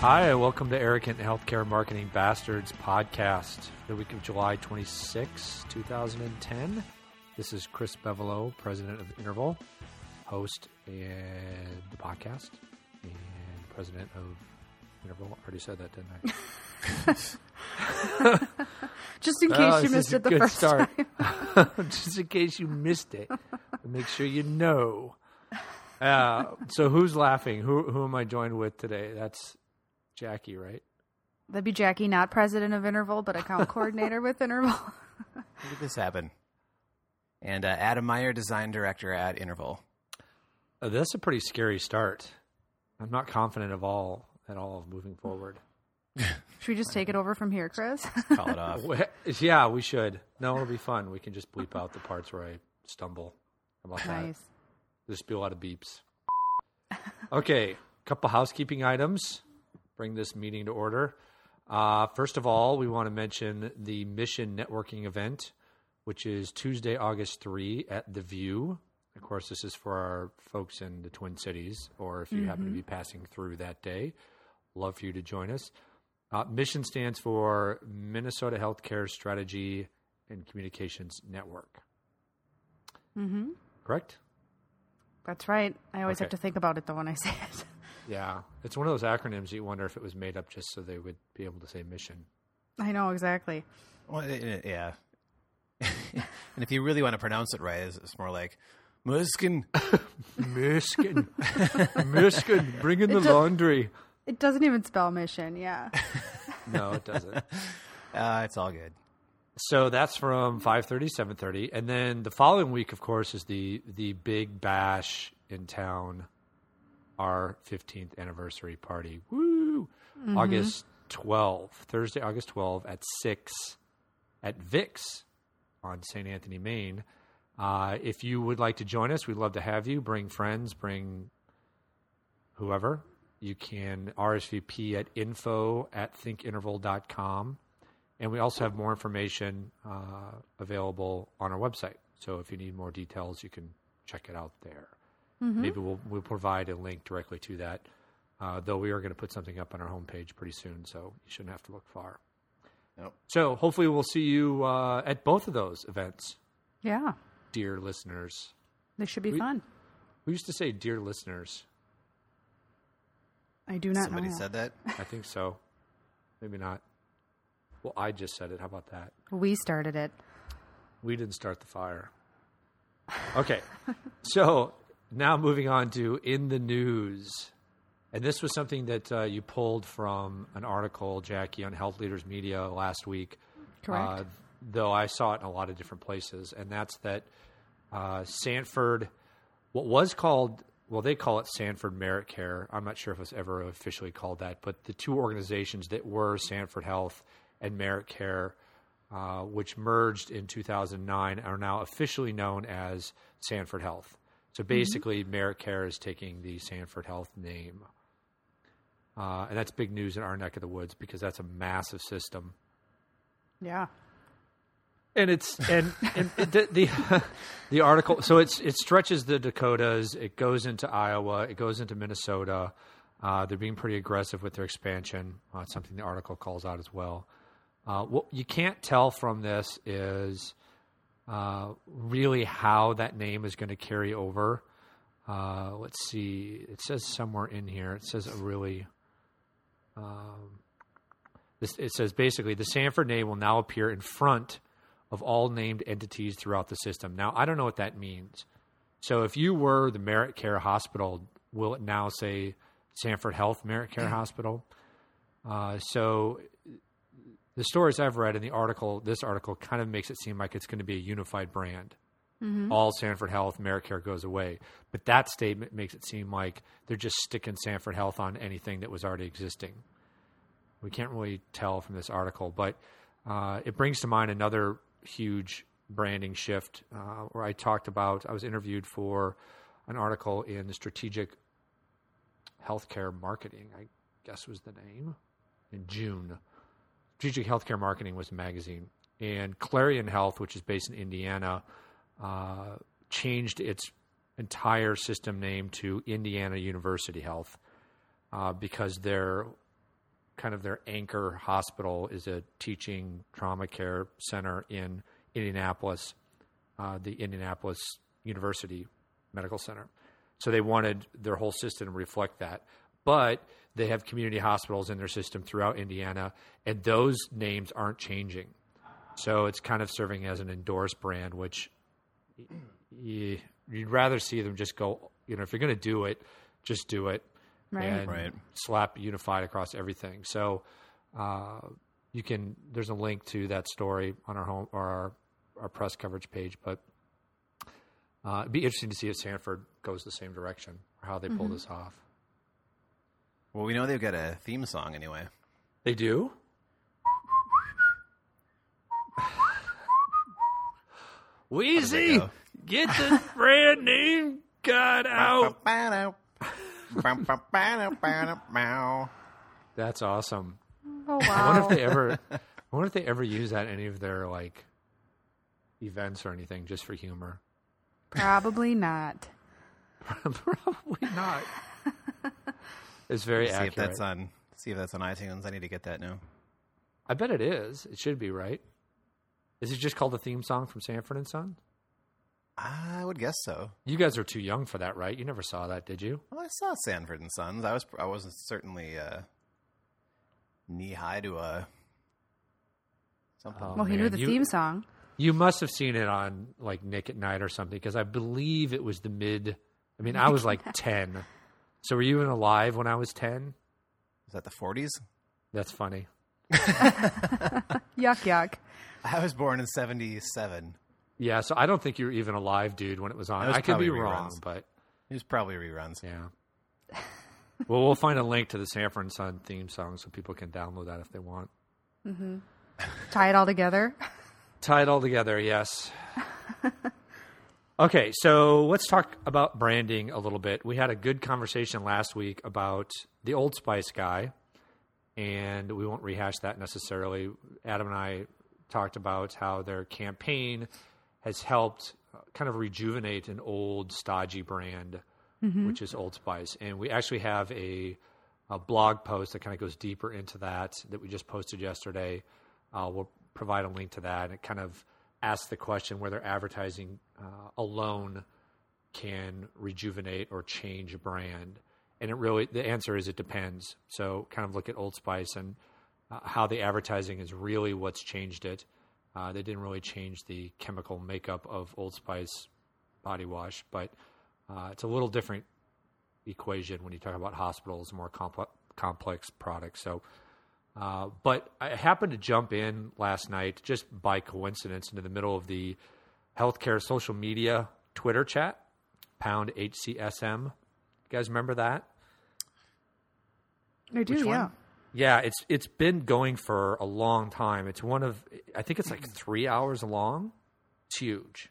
Hi, and welcome to Arrogant Healthcare Marketing Bastards podcast for the week of July 26, 2010. This is Chris Bevelo, president of Interval, host of the podcast, and president of Interval. I already said that, didn't I? Just in case you missed it the first time. Just in case you missed it, make sure you know. So who's laughing? Who am I joined with today? That's Jackie, right? That'd be Jackie, not president of Interval, but account coordinator with Interval. How did this happen? And Adam Meyer, design director at Interval. Oh, that's a pretty scary start. I'm not confident at all moving forward. Should we just take it over from here, Chris? Call it off. Yeah, we should. No, it'll be fun. We can just bleep out the parts where I stumble. How about that? Nice. Just be a lot of beeps. Okay, a couple housekeeping items. Bring this meeting to order. First of all, we want to mention the Mission networking event, which is Tuesday, August 3 at The View. Of course, this is for our folks in the Twin Cities, or if you happen to be passing through that day, love for you to join us. Mission stands for Minnesota Healthcare Strategy and Communications Network. Correct? That's right. I always have to think about it, though, when I say it. Yeah. It's one of those acronyms you wonder if it was made up just so they would be able to say mission. I know, exactly. Well, yeah. And if you really want to pronounce it right, it's more like, Miskin, bring in the laundry. It doesn't even spell mission, yeah. No, it doesn't. It's all good. So that's from 5:30, 7:30. And then the following week, of course, is the big bash in town, our 15th anniversary party. Woo! August 12, Thursday, August 12 at 6 at Vic's on St. Anthony, Maine. If you would like to join us, we'd love to have you. Bring friends, bring whoever. You can RSVP at info@thinkinterval.com. And we also have more information available on our website. So if you need more details, you can check it out there. Maybe we'll provide a link directly to that, though we are going to put something up on our homepage pretty soon, so you shouldn't have to look far. Nope. So hopefully we'll see you at both of those events. Yeah. Dear listeners. They should be fun. We used to say dear listeners. I do not know. Somebody said that? I think so. Maybe not. Well, I just said it. How about that? We started it. We didn't start the fire. Okay. So now moving on to In the News. And this was something that you pulled from an article, Jackie, on Health Leaders Media last week. Correct. Though I saw it in a lot of different places. And that's that Sanford, what was called, well, they call it Sanford MeritCare. I'm not sure if it was ever officially called that. But the two organizations that were Sanford Health and MeritCare, which merged in 2009, are now officially known as Sanford Health. So basically, MeritCare is taking the Sanford Health name. And that's big news in our neck of the woods because that's a massive system. Yeah. And it's and the article, so it stretches the Dakotas, it goes into Iowa, it goes into Minnesota. They're being pretty aggressive with their expansion. It's something the article calls out as well. What you can't tell from this is really how that name is going to carry over. Let's see. It says somewhere in here. It says it says basically the Sanford name will now appear in front of all named entities throughout the system. Now, I don't know what that means. So if you were the MeritCare Hospital, will it now say Sanford Health MeritCare Hospital? So the stories I've read in this article kind of makes it seem like it's going to be a unified brand. All Sanford Health, MeritCare goes away. But that statement makes it seem like they're just sticking Sanford Health on anything that was already existing. We can't really tell from this article, but it brings to mind another huge branding shift where I was interviewed for an article in Strategic Healthcare Marketing, I guess was the name, in June. Strategic Healthcare Marketing was a magazine. And Clarion Health, which is based in Indiana, changed its entire system name to Indiana University Health because their kind of their anchor hospital is a teaching trauma care center in Indianapolis, the Indianapolis University Medical Center. So they wanted their whole system to reflect that. But they have community hospitals in their system throughout Indiana, and those names aren't changing. So it's kind of serving as an endorsed brand, which you'd rather see them just go, you know, if you're going to do it, just do it. Right. And slap unified across everything. So you can – there's a link to that story on our home or our press coverage page. But it'd be interesting to see if Sanford goes the same direction or how they pull this off. Well, we know they've got a theme song anyway. They do? Wheezy, get the brand name cut out. That's awesome. Oh, wow. I wonder if they ever use that in any of their like events or anything just for humor. Probably not. Probably not. It's very accurate. See if that's on iTunes. I need to get that now. I bet it is. It should be, right? Is it just called the theme song from Sanford and Sons? I would guess so. You guys are too young for that, right? You never saw that, did you? Well, I saw Sanford and Sons. I wasn't certainly knee high to a something. Oh, well, he knew the theme song. You must have seen it on like Nick at Night or something, because I believe it was the mid. I mean, I was like 10. So were you even alive when I was 10? Was that the 40s? That's funny. Yuck, yuck. I was born in 77. Yeah, so I don't think you were even alive, dude, when it was on. I could be wrong, but... It was probably reruns. Yeah. Well, we'll find a link to the Sanford and Son theme song so people can download that if they want. Mm-hmm. Tie it all together? Tie it all together, yes. Okay, so let's talk about branding a little bit. We had a good conversation last week about the Old Spice guy, and we won't rehash that necessarily. Adam and I talked about how their campaign has helped kind of rejuvenate an old, stodgy brand, which is Old Spice. And we actually have a blog post that kind of goes deeper into that we just posted yesterday. We'll provide a link to that. And it kind of asks the question whether advertising alone can rejuvenate or change a brand. And the answer is it depends. So kind of look at Old Spice and how the advertising is really what's changed it. They didn't really change the chemical makeup of Old Spice body wash, but it's a little different equation when you talk about hospitals, more complex products. So, but I happened to jump in last night, just by coincidence, into the middle of the healthcare social media Twitter chat, pound HCSM. You guys remember that? I do, yeah. Yeah, it's been going for a long time. It's I think it's like 3 hours long. It's huge.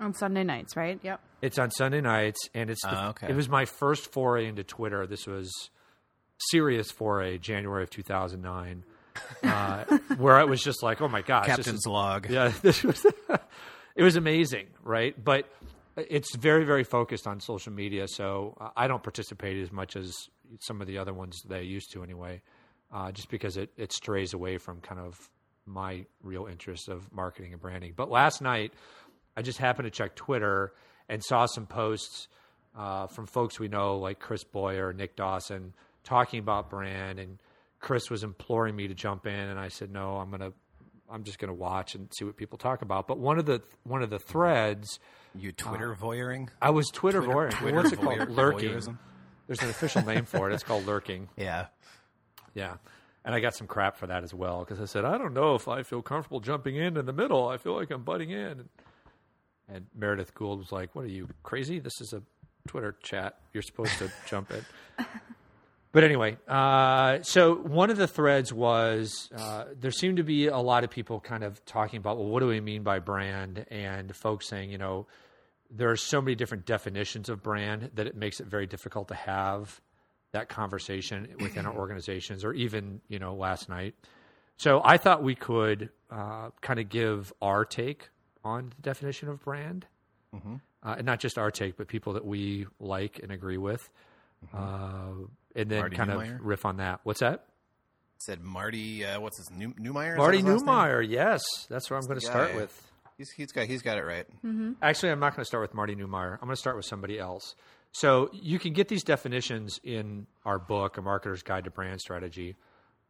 On Sunday nights, right? Yep. It's on Sunday nights, and it was my first foray into Twitter. This was serious foray, January of 2009, where I was just like, oh my gosh. Captain's log. Yeah, it was amazing, right? But it's very, very focused on social media, so I don't participate as much as some of the other ones that I used to anyway. Just because it strays away from kind of my real interests of marketing and branding. But last night, I just happened to check Twitter and saw some posts from folks we know like Chris Boyer, Nick Dawson, talking about brand. And Chris was imploring me to jump in, and I said, no, I'm just gonna watch and see what people talk about. But one of the threads, you Twitter voyeuring. I was Twitter voyeuring. What's it called? Lurking. Voyeurism? There's an official name for it. It's called lurking. Yeah. Yeah, and I got some crap for that as well because I said, I don't know if I feel comfortable jumping in the middle. I feel like I'm butting in. And Meredith Gould was like, what are you, crazy? This is a Twitter chat. You're supposed to jump in. But anyway, so one of the threads was there seemed to be a lot of people kind of talking about, well, what do we mean by brand? And folks saying, you know, there are so many different definitions of brand that it makes it very difficult to have that conversation within our organizations, or even, you know, last night. So I thought we could kind of give our take on the definition of brand, and not just our take, but people that we like and agree with, and then Marty kind Neumeier. Of riff on that. What's that? said Marty, what's his name? Neumeier? Marty Neumeier, yes. That's where I'm going to start with. He's got it right. Mm-hmm. Actually, I'm not going to start with Marty Neumeier. I'm going to start with somebody else. So you can get these definitions in our book, A Marketer's Guide to Brand Strategy.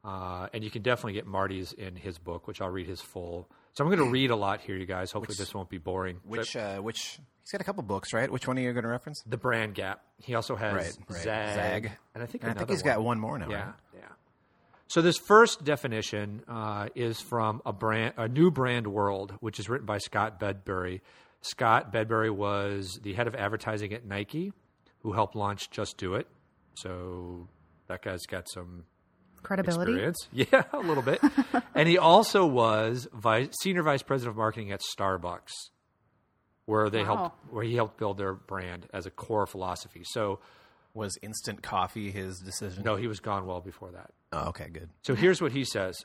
And you can definitely get Marty's in his book, which I'll read his full. So I'm going to read a lot here, you guys. Hopefully this won't be boring. Which he's got a couple books, right? Which one are you going to reference? The Brand Gap. He also has Zag. And I think he's got one more now. Yeah, right? Yeah. So this first definition is from A New Brand World, which is written by Scott Bedbury. Scott Bedbury was the head of advertising at Nike, who helped launch Just Do It. So that guy's got some credibility experience. Yeah, a little bit. And he also was senior vice president of marketing at Starbucks, where they helped build their brand as a core philosophy. So was instant coffee his decision? No, he was gone well before that. Oh, okay, good. So here's what he says.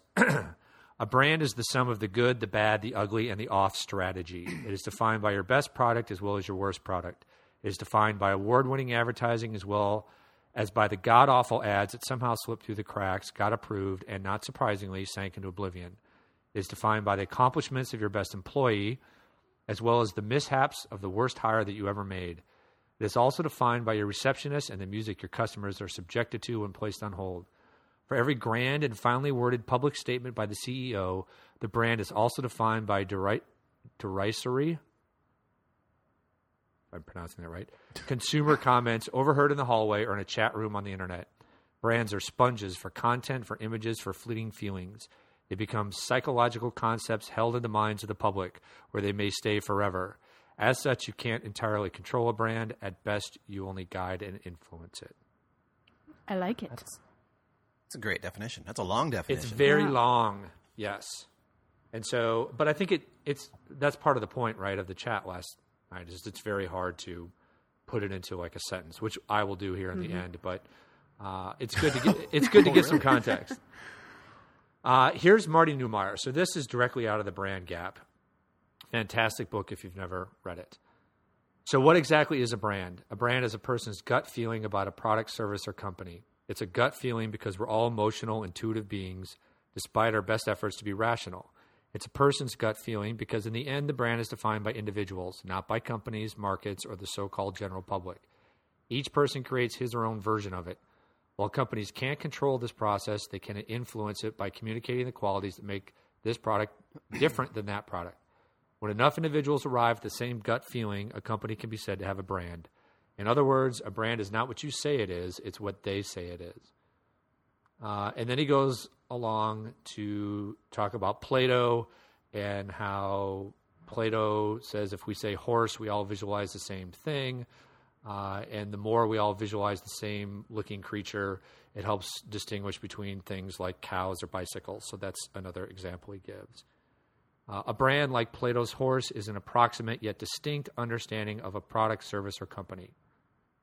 A brand is the sum of the good, the bad, the ugly, and the off strategy. It is defined by your best product as well as your worst product. It is defined by award-winning advertising as well as by the god-awful ads that somehow slipped through the cracks, got approved, and not surprisingly sank into oblivion. It is defined by the accomplishments of your best employee as well as the mishaps of the worst hire that you ever made. It is also defined by your receptionist and the music your customers are subjected to when placed on hold. For every grand and finely worded public statement by the CEO, the brand is also defined by derisory, if I'm pronouncing that right, consumer comments overheard in the hallway or in a chat room on the internet. Brands are sponges for content, for images, for fleeting feelings. They become psychological concepts held in the minds of the public where they may stay forever. As such, you can't entirely control a brand. At best, you only guide and influence it. I like it. That's a great definition. That's a long definition. It's very long, yes. And so, but I think that's part of the point, right, of the chat last night. Is it's very hard to put it into like a sentence, which I will do here in the end. But it's good to get some context. Here's Marty Neumeier. So this is directly out of The Brand Gap. Fantastic book if you've never read it. So what exactly is a brand? A brand is a person's gut feeling about a product, service, or company. It's a gut feeling because we're all emotional, intuitive beings, despite our best efforts to be rational. It's a person's gut feeling because in the end, the brand is defined by individuals, not by companies, markets, or the so-called general public. Each person creates his or her own version of it. While companies can't control this process, they can influence it by communicating the qualities that make this product different than that product. When enough individuals arrive at the same gut feeling, a company can be said to have a brand. In other words, a brand is not what you say it is, it's what they say it is. And then he goes along to talk about Plato and how Plato says if we say horse, we all visualize the same thing. And the more we all visualize the same looking creature, it helps distinguish between things like cows or bicycles. So that's another example he gives. A brand like Plato's horse is an approximate yet distinct understanding of a product, service, or company.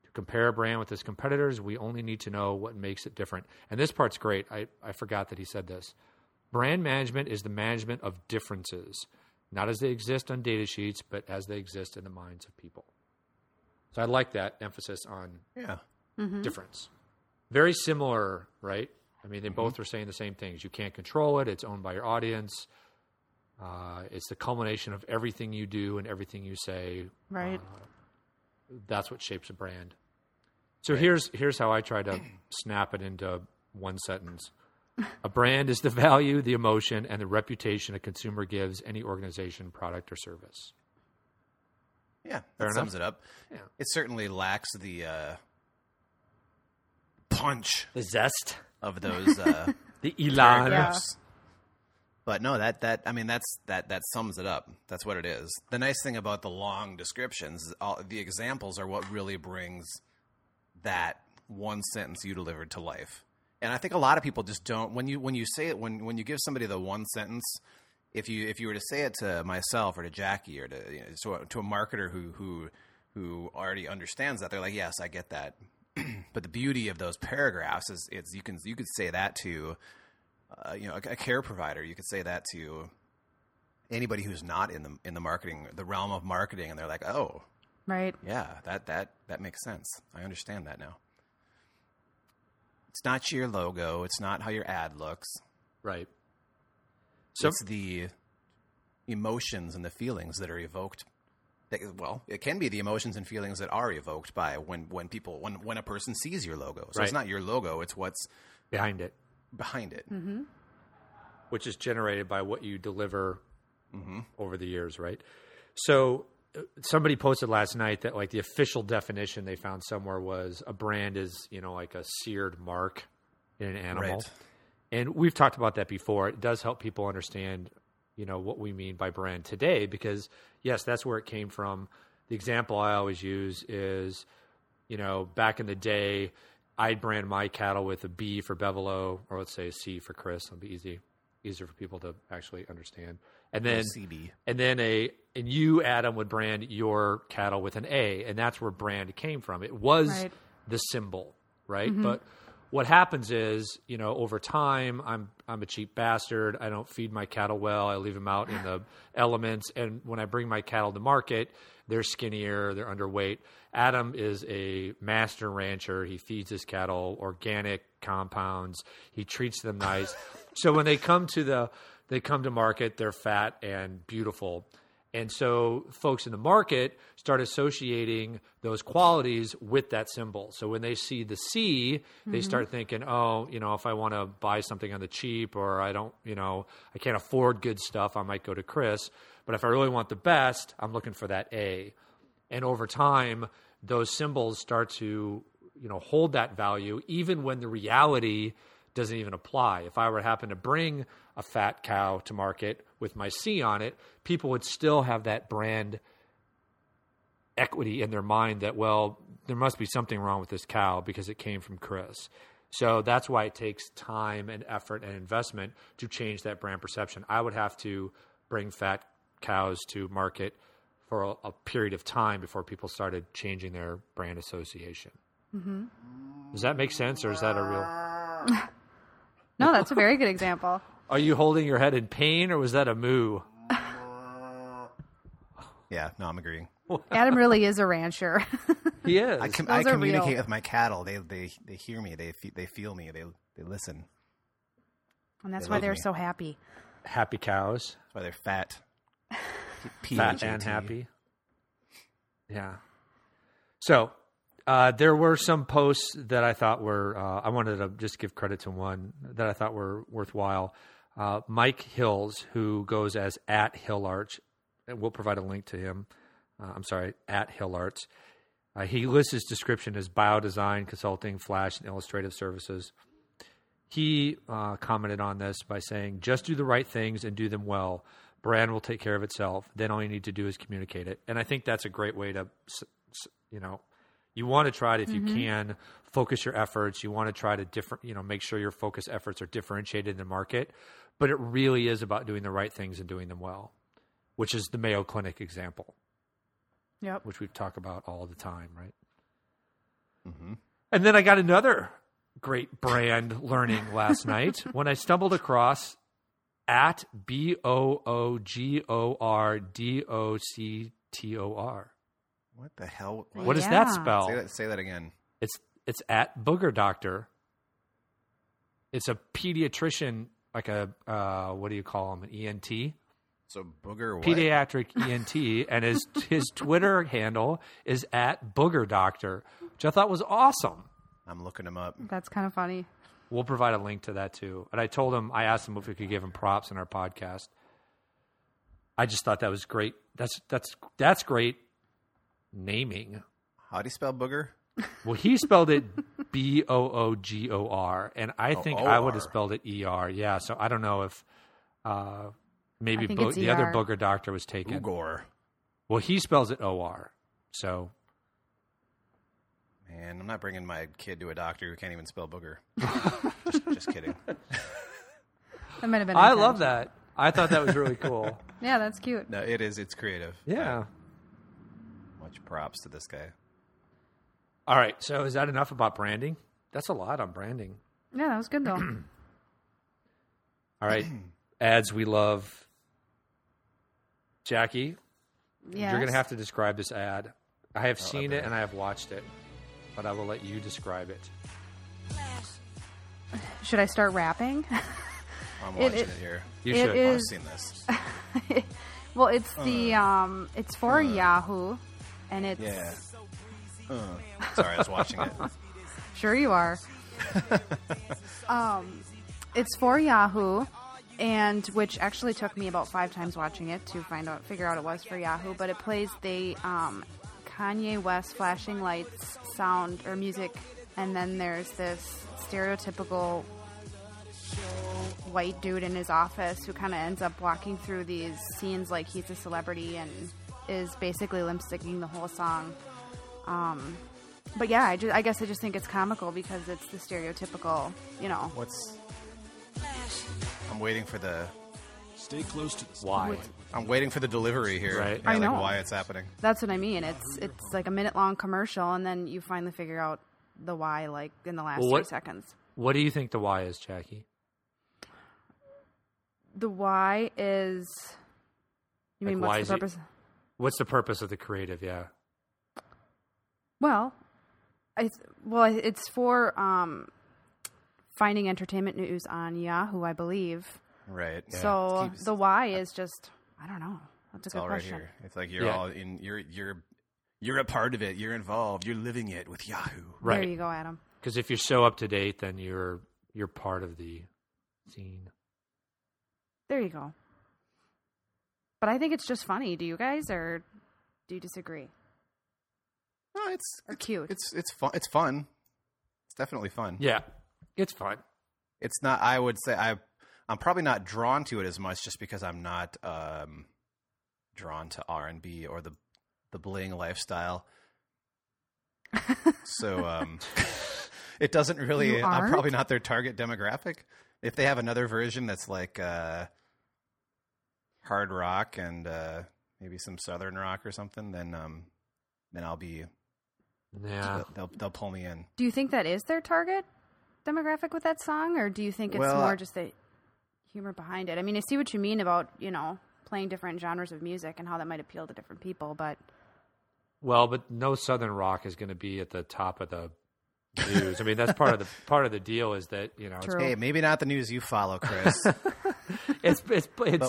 To compare a brand with its competitors, we only need to know what makes it different. And this part's great. I forgot that he said this. Brand management is the management of differences, not as they exist on data sheets, but as they exist in the minds of people. So I like that emphasis on difference. Very similar, right? I mean, they both are saying the same things. You can't control it. It's owned by your audience. It's the culmination of everything you do and everything you say. Right. That's what shapes a brand. So here's how I try to snap it into one sentence. A brand is the value, the emotion, and the reputation a consumer gives any organization, product, or service. Yeah, that sums it up. Yeah. It certainly lacks the punch. The zest. Of those. The elan. Yeah. But no, that sums it up. That's what it is. The nice thing about the long descriptions is the examples are what really brings that one sentence you delivered to life. And I think a lot of people just don't when you give somebody the one sentence, if you were to say it to myself or to Jackie or to a marketer who already understands that, they're like, "Yes, I get that." But the beauty of those paragraphs is you could say that to a care provider. You could say that to anybody who's not in the marketing, the realm of marketing, and they're like, "Oh, right, yeah, that makes sense. I understand that now." It's not your logo. It's not how your ad looks. Right. So it's the emotions and the feelings that are evoked. Well, it can be the emotions and feelings that are evoked by when a person sees your logo. So right. It's not your logo. It's what's behind it. Mm-hmm. Which is generated by what you deliver mm-hmm. over the years, right? So somebody posted last night that like the official definition they found somewhere was a brand is, you know, like a seared mark in an animal. Right. And we've talked about that before. It does help people understand, you know, what we mean by brand today because, yes, that's where it came from. The example I always use is, you know, back in the day, I'd brand my cattle with a B for Bevelo, or let's say a C for Chris. It'll be easier for people to actually understand. And then CB. And you, Adam, would brand your cattle with an A, and that's where brand came from. It was the symbol, right? Mm-hmm. But what happens is, you know, over time, I'm a cheap bastard. I don't feed my cattle well. I leave them out in the elements. And when I bring my cattle to market, they're skinnier, they're underweight. Adam is a master rancher. He feeds his cattle organic compounds. He treats them nice. So when they come to market, they're fat and beautiful. And so folks in the market start associating those qualities with that symbol. So when they see the C, they mm-hmm. start thinking, oh, you know, if I want to buy something on the cheap or I don't, you know, I can't afford good stuff, I might go to Chris. But if I really want the best, I'm looking for that A. And over time, those symbols start to, you know, hold that value even when the reality doesn't even apply. If I were to happen to bring a fat cow to market with my C on it, people would still have that brand equity in their mind that, well, there must be something wrong with this cow because it came from Chris. So that's why it takes time and effort and investment to change that brand perception. I would have to bring fat cows to market for a period of time before people started changing their brand association. Mm-hmm. Does that make sense, or is that a real... No, that's a very good example. Are you holding your head in pain, or was that a moo? Yeah, no, I'm agreeing. Adam really is a rancher. He is. I communicate real with my cattle. They hear me. They feel me. They listen. And that's why they're so happy. Happy cows. That's why they're fat. Fat and happy. Yeah. So... there were some posts that I thought were I wanted to just give credit to one that I thought were worthwhile. Mike Hills, who goes as @HillArch, and we'll provide a link to him. I'm sorry, @HillArch. He lists his description as bio design, consulting, flash, and illustrative services. He commented on this by saying, just do the right things and do them well. Brand will take care of itself. Then all you need to do is communicate it. And I think that's a great way to, you know, you want to try it if you mm-hmm. can. Focus your efforts. You want to try to make sure your focus efforts are differentiated in the market. But it really is about doing the right things and doing them well, which is the Mayo Clinic example. Yep. Which we talk about all the time, right? Mm-hmm. And then I got another great brand learning last night when I stumbled across @Boogordoctor. What the hell? What does that spell? Say that again. It's @BoogerDoctor. It's a pediatrician, like a, what do you call him, an ENT? So booger what? Pediatric ENT, and his Twitter handle is @BoogerDoctor, which I thought was awesome. I'm looking him up. That's kind of funny. We'll provide a link to that too. And I asked him if we could give him props in our podcast. I just thought that was great. That's great. Naming. How do you spell booger? Well, he spelled it BOOGOR, and I think O-R. I would have spelled it ER. Yeah, so I don't know if maybe the other booger doctor was taken. Boogor. Well, he spells it OR. So, man, I'm not bringing my kid to a doctor who can't even spell booger. just kidding. That might have been. I love that. I thought that was really cool. Yeah, that's cute. No, it is. It's creative. Yeah. Props to this guy. All right. So is that enough about branding? That's a lot on branding. Yeah, that was good, though. All right. Ads we love. Jackie, You're going to have to describe this ad. I have seen it and I have watched it, but I will let you describe it. Should I start rapping? I'm watching it here. You should have seen this. Well, it's the it's for Yahoo, and it's. Yeah. Sorry, I was watching it. Sure you are. It's for Yahoo, and which actually took me about 5 times watching it to figure out it was for Yahoo. But it plays the Kanye West flashing lights sound or music, and then there's this stereotypical white dude in his office who kind of ends up walking through these scenes like he's a celebrity and is basically lip-syncing the whole song. But yeah, I guess I just think it's comical because it's the stereotypical, you know. I'm waiting for the... Stay close to the... Why? I'm waiting for the delivery here. Right. Yeah, I know. Like why it's happening. That's what I mean. It's like a minute-long commercial, and then you finally figure out the why, like, in the last 3 seconds. What do you think the why is, Jackie? The why is... You mean, what's the purpose? What's the purpose of the creative, yeah. Well, it's for finding entertainment news on Yahoo, I believe. Right. Yeah. So the why is just, I don't know. That's a good question. Right here. It's like you're all in. You're a part of it. You're involved. You're living it with Yahoo. Right. There you go, Adam. Because if you're so up to date, then you're part of the scene. There you go. But I think it's just funny. Do you guys, or do you disagree? No, it's cute. It's fun. It's fun. It's definitely fun. Yeah, it's fun. It's not. I would say I'm probably not drawn to it as much just because I'm not drawn to R&B or the bling lifestyle. So it doesn't really. I'm probably not their target demographic. If they have another version that's like hard rock and maybe some southern rock or something, then I'll be. Yeah, so they'll pull me in. Do you think that is their target demographic with that song, or do you think it's more just the humor behind it? I mean, I see what you mean about, you know, playing different genres of music and how that might appeal to different people, but. Well, but no southern rock is going to be at the top of the news. I mean, that's part of the deal is that, you know. True. Hey, maybe not the news you follow, Chris. But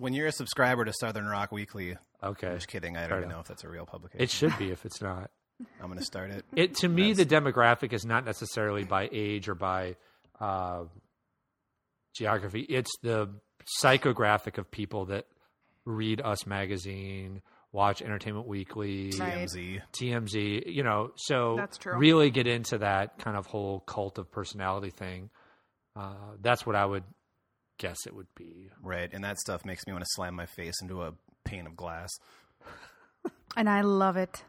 when you're a subscriber to Southern Rock Weekly. Okay. I'm just kidding. I don't know if that's a real publication. It should be if it's not. I'm going to start it. To me, the demographic is not necessarily by age or by geography. It's the psychographic of people that read Us Magazine, watch Entertainment Weekly, TMZ. You know, so that's true. Really get into that kind of whole cult of personality thing. That's what I would guess it would be. Right, and that stuff makes me want to slam my face into a pane of glass. And I love it.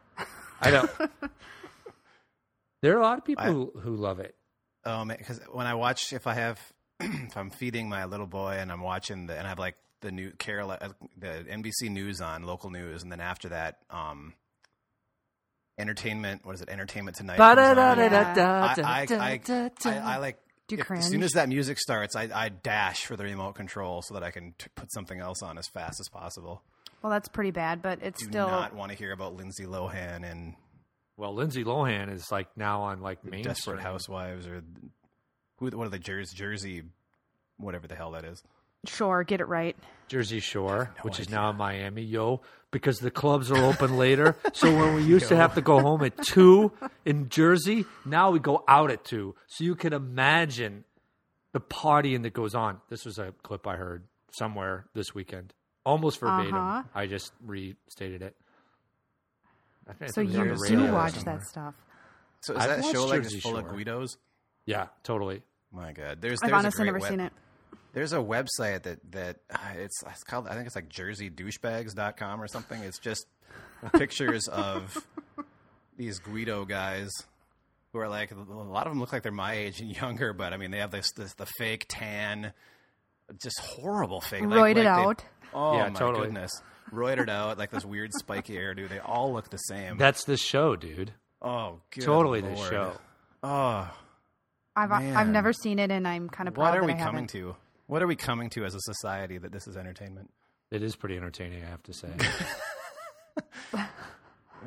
I know. There are a lot of people who love it. Oh, man, because when I watch, if I'm feeding my little boy and I'm watching and I have like the new the NBC News on, local news, and then after that, Entertainment Tonight. I like. Do you cringe? As soon as that music starts, I dash for the remote control so that I can put something else on as fast as possible. Well, that's pretty bad, but it's still... Do not want to hear about Lindsay Lohan and... Well, Lindsay Lohan is like now on like mainstream. Desperate Housewives or... What are the Jersey... Whatever the hell that is. Shore, get it right. Jersey Shore, which is now in Miami, because the clubs are open later. So when we used to have to go home at 2 in Jersey, now we go out at 2. So you can imagine the partying that goes on. This was a clip I heard somewhere this weekend. Almost verbatim. Uh-huh. I just restated it. So you do watch that stuff. So is that show like just full of Guidos? Yeah, totally. My God, I've honestly never seen it. There's a website that it's called, I think it's like JerseyDouchebags.com or something. It's just pictures of these Guido guys who are like, a lot of them look like they're my age and younger, but I mean they have the fake tan, just horrible fake, roided out. Oh yeah, my goodness. Roided out, like this weird spiky hairdo. They all look the same. That's the show, dude. Oh, good totally Lord. The show. Oh, I've never seen it, and I'm kind of proud that I haven't. What are we coming to as a society that this is entertainment? It is pretty entertaining, I have to say.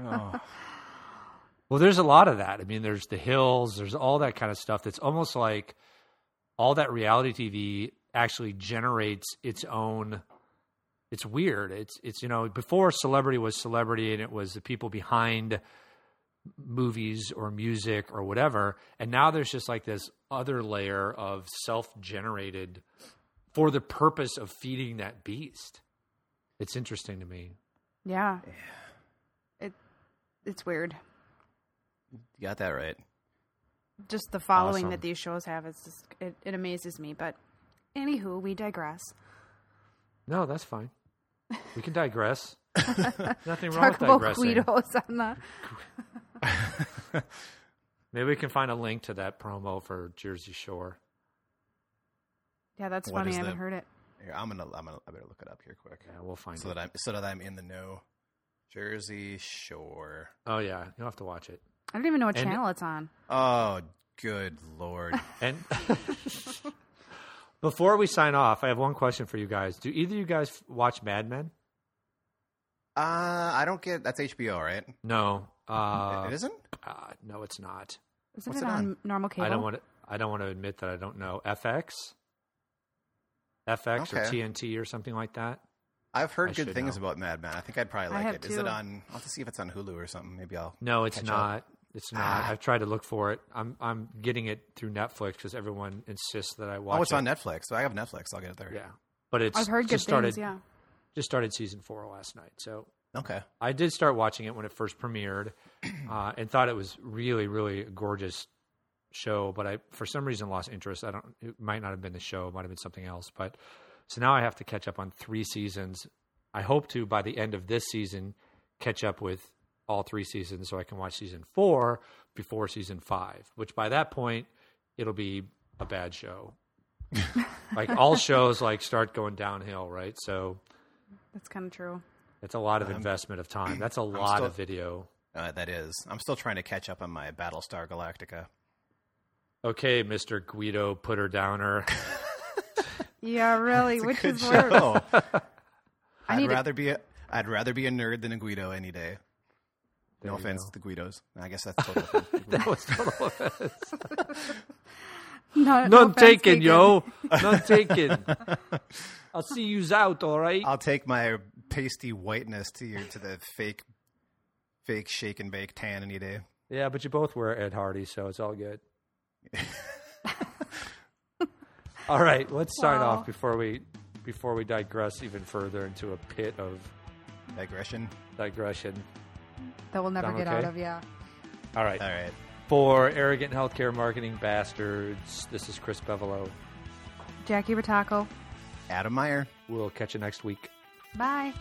Oh. Well, there's a lot of that. I mean, there's The Hills. There's all that kind of stuff that's almost like all that reality TV actually generates its own. It's weird. It's you know, before celebrity was celebrity and it was the people behind movies or music or whatever. And now there's just like this other layer of self-generated for the purpose of feeding that beast. It's interesting to me. Yeah. It's weird. You got that right. Just the following that these shows have, it's just, it amazes me. But anywho, we digress. No, that's fine. We can digress. Nothing wrong with digressing. Talk about Guidos on the... Maybe we can find a link to that promo for Jersey Shore. Yeah, that's funny. I haven't heard it. Here, I better look it up here quick. Yeah, we'll find it. So that I'm in the know. Jersey Shore. Oh, yeah. You'll have to watch it. I don't even know what channel it's on. Oh, good Lord. And before we sign off, I have one question for you guys. Do either of you guys watch Mad Men? I don't get... That's HBO, right? No. It isn't? No, it's not. Isn't it on normal cable? I don't want to admit that I don't know. FX or TNT or something like that. I've heard good things about Mad Men. I think I'd probably like it. Too. Is it on? I'll have to see if it's on Hulu or something. Maybe I'll. No, it's not. Up. It's not. I've tried to look for it. I'm getting it through Netflix because everyone insists that I watch it. Oh, it's on Netflix. So I have Netflix. I'll get it there. Yeah, but it's. I've heard just good started, things. Yeah. Just started season 4 last night. So okay, I did start watching it when it first premiered, and thought it was really, really gorgeous show, but I for some reason lost interest. It might not have been the show, it might have been something else. But so now I have to catch up on 3 seasons. I hope to by the end of this season catch up with all 3 seasons so I can watch season 4 before season 5, which by that point it'll be a bad show. Like all shows like start going downhill, right? So that's kind of true. It's a lot of investment of time. That's a lot of video. That is. I'm still trying to catch up on my Battlestar Galactica. Okay, Mr. Guido Putter Downer. Yeah, really. Which is worse? I'd rather be a nerd than a Guido any day. No offense to the Guidos. I guess that's total offense. That was total offense. None taken, yo. None taken. I'll see yous out, all right? I'll take my pasty whiteness to the fake shake and bake tan any day. Yeah, but you both wear Ed Hardy, so it's all good. All right, let's sign off before we digress even further into a pit of digression that we'll never get out of. Yeah. All right. For Arrogant Healthcare Marketing Bastards, this is Chris Bevelo, Jackie Rotaco, Adam Meyer. We'll catch you next week. Bye.